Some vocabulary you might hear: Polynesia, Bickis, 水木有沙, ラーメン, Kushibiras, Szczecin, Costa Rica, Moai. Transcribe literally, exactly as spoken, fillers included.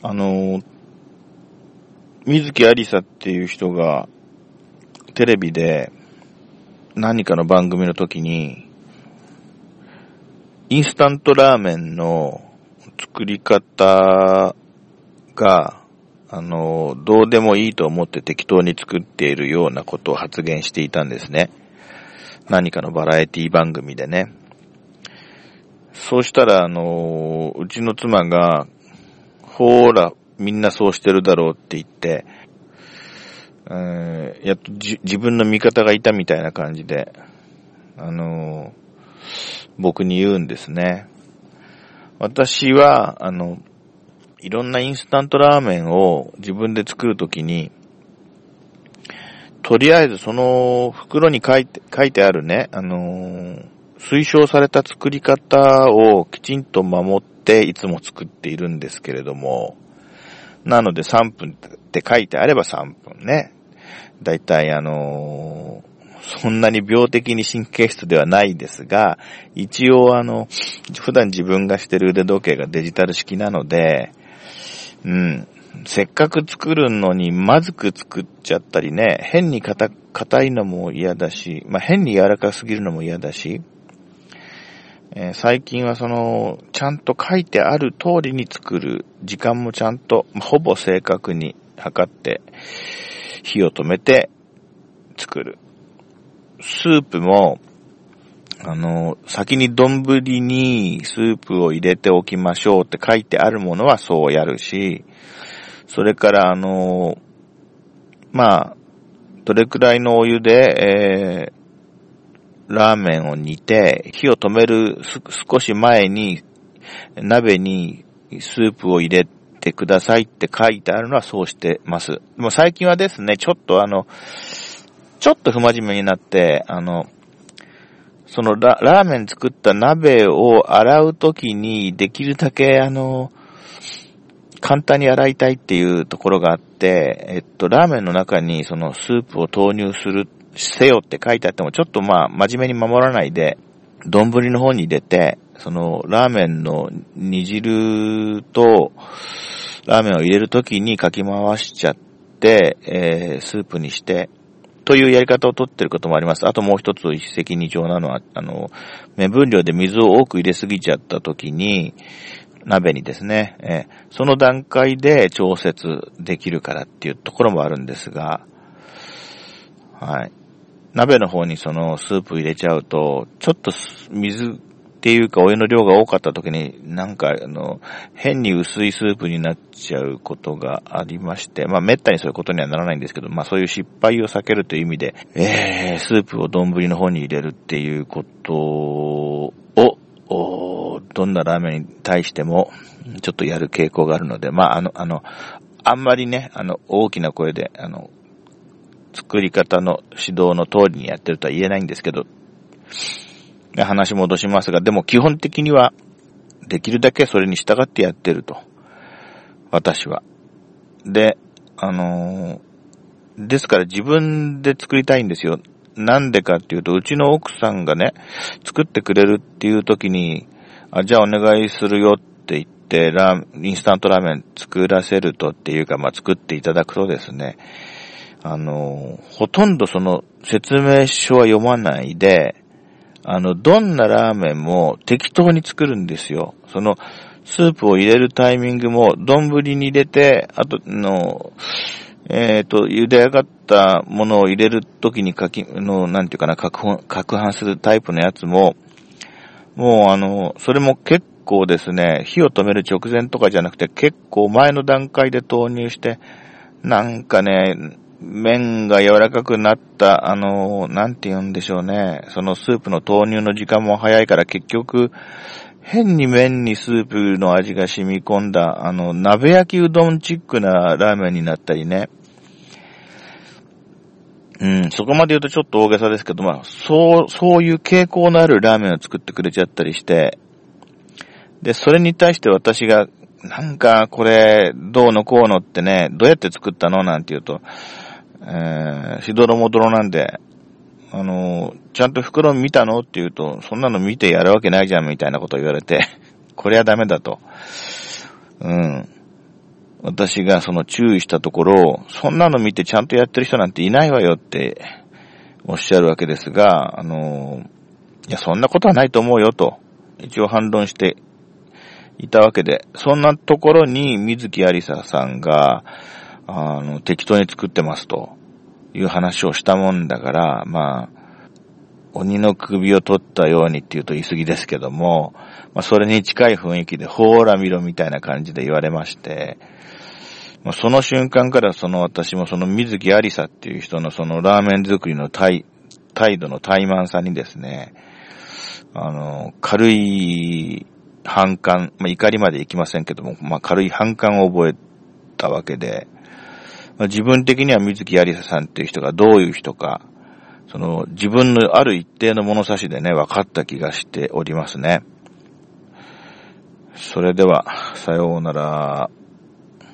あの水木有沙っていう人がテレビで何かの番組の時にインスタントラーメンの作り方があのどうでもいいと思って適当に作っているようなことを発言していたんですね。何かのバラエティ番組でね。そうしたらあのうちの妻がほーらみんなそうしてるだろうって言って、えー、やっとじ自分の味方がいたみたいな感じであの僕に言うんですね。私はあのいろんなインスタントラーメンを自分で作るときにとりあえずその袋に書いて書いてあるねあの推奨された作り方をきちんと守っていつも作っているんですけれども、なのでさんぷんって書いてあればさんぷんね。だいたいあのそんなに病的に神経質ではないですが、一応あの普段自分がしてる腕時計がデジタル式なので、うん、せっかく作るのにまずく作っちゃったりね、変に硬いのも嫌だし、まあ、変に柔らかすぎるのも嫌だし、えー、最近はそのちゃんと書いてある通りに作る、時間もちゃんとほぼ正確に測って火を止めて作る。スープもあの先に丼にスープを入れておきましょうって書いてあるものはそうやるし、それからあのまあどれくらいのお湯で、えーラーメンを煮て、火を止める少し前に鍋にスープを入れてくださいって書いてあるのはそうしてます。もう最近はですね、ちょっとあの、ちょっと不真面目になって、あの、そのラ、ラーメン作った鍋を洗うときにできるだけあの、簡単に洗いたいっていうところがあって、えっと、ラーメンの中にそのスープを投入するせよって書いてあってもちょっとまあ真面目に守らないで丼の方に入れて、そのラーメンの煮汁とラーメンを入れるときにかき回しちゃって、えー、スープにしてというやり方を取ってることもあります。あともう一つ一石二鳥なのはあの目分量で水を多く入れすぎちゃったときに鍋にですね、えー、その段階で調節できるからっていうところもあるんですが、はい。鍋の方にそのスープ入れちゃうと、ちょっと水っていうかお湯の量が多かった時になんかあの変に薄いスープになっちゃうことがありまして、まあ滅多にそういうことにはならないんですけど、まあそういう失敗を避けるという意味で、えー、スープを丼の方に入れるっていうことをどんなラーメンに対してもちょっとやる傾向があるので、まああのあのあんまりねあの大きな声であの作り方の指導の通りにやってるとは言えないんですけど、話戻しますが、でも基本的にはできるだけそれに従ってやってると私は。で、あのー、ですから自分で作りたいんですよ。なんでかっていうと、うちの奥さんがね作ってくれるっていう時に、あ、じゃあお願いするよって言って、ラーインスタントラーメン作らせるとっていうか、まあ、作っていただくとですね、あの、ほとんどその説明書は読まないで、あの、どんなラーメンも適当に作るんですよ。その、スープを入れるタイミングも、丼に入れて、あとの、えっと、茹で上がったものを入れるときにかき、の、なんていうかな、攪拌、攪拌するタイプのやつも、もうあの、それも結構ですね、火を止める直前とかじゃなくて、結構前の段階で投入して、なんかね、麺が柔らかくなった、あの、なんて言うんでしょうね。そのスープの投入の時間も早いから、結局、変に麺にスープの味が染み込んだ、あの、鍋焼きうどんチックなラーメンになったりね。うん、そこまで言うとちょっと大げさですけど、まあ、そう、そういう傾向のあるラーメンを作ってくれちゃったりして、で、それに対して私が、なんかこれ、どうのこうのってね、どうやって作ったのなんて言うと、えー、しどろもどろなんで、あのー、ちゃんと袋見たのって言うと、そんなの見てやるわけないじゃんみたいなことを言われて、これはダメだと。うん。私がその注意したところ、そんなの見てちゃんとやってる人なんていないわよっておっしゃるわけですが、あの、いやそんなことはないと思うよと一応反論していたわけで、そんなところに水木有沙さんがあの適当に作ってますという話をしたもんだから、まあ鬼の首を取ったようにっていうと言い過ぎですけども、まあそれに近い雰囲気でほーら見ろみたいな感じで言われまして、まあ、その瞬間からその私もその水木有沙っていう人のそのラーメン作りの態度の怠慢さにですね、あの軽い反感、まあ、怒りまでいきませんけども、まあ、軽い反感を覚えたわけで、まあ、自分的には水木有沙さんっていう人がどういう人か、その自分のある一定の物差しでね、分かった気がしておりますね。それでは、さようなら。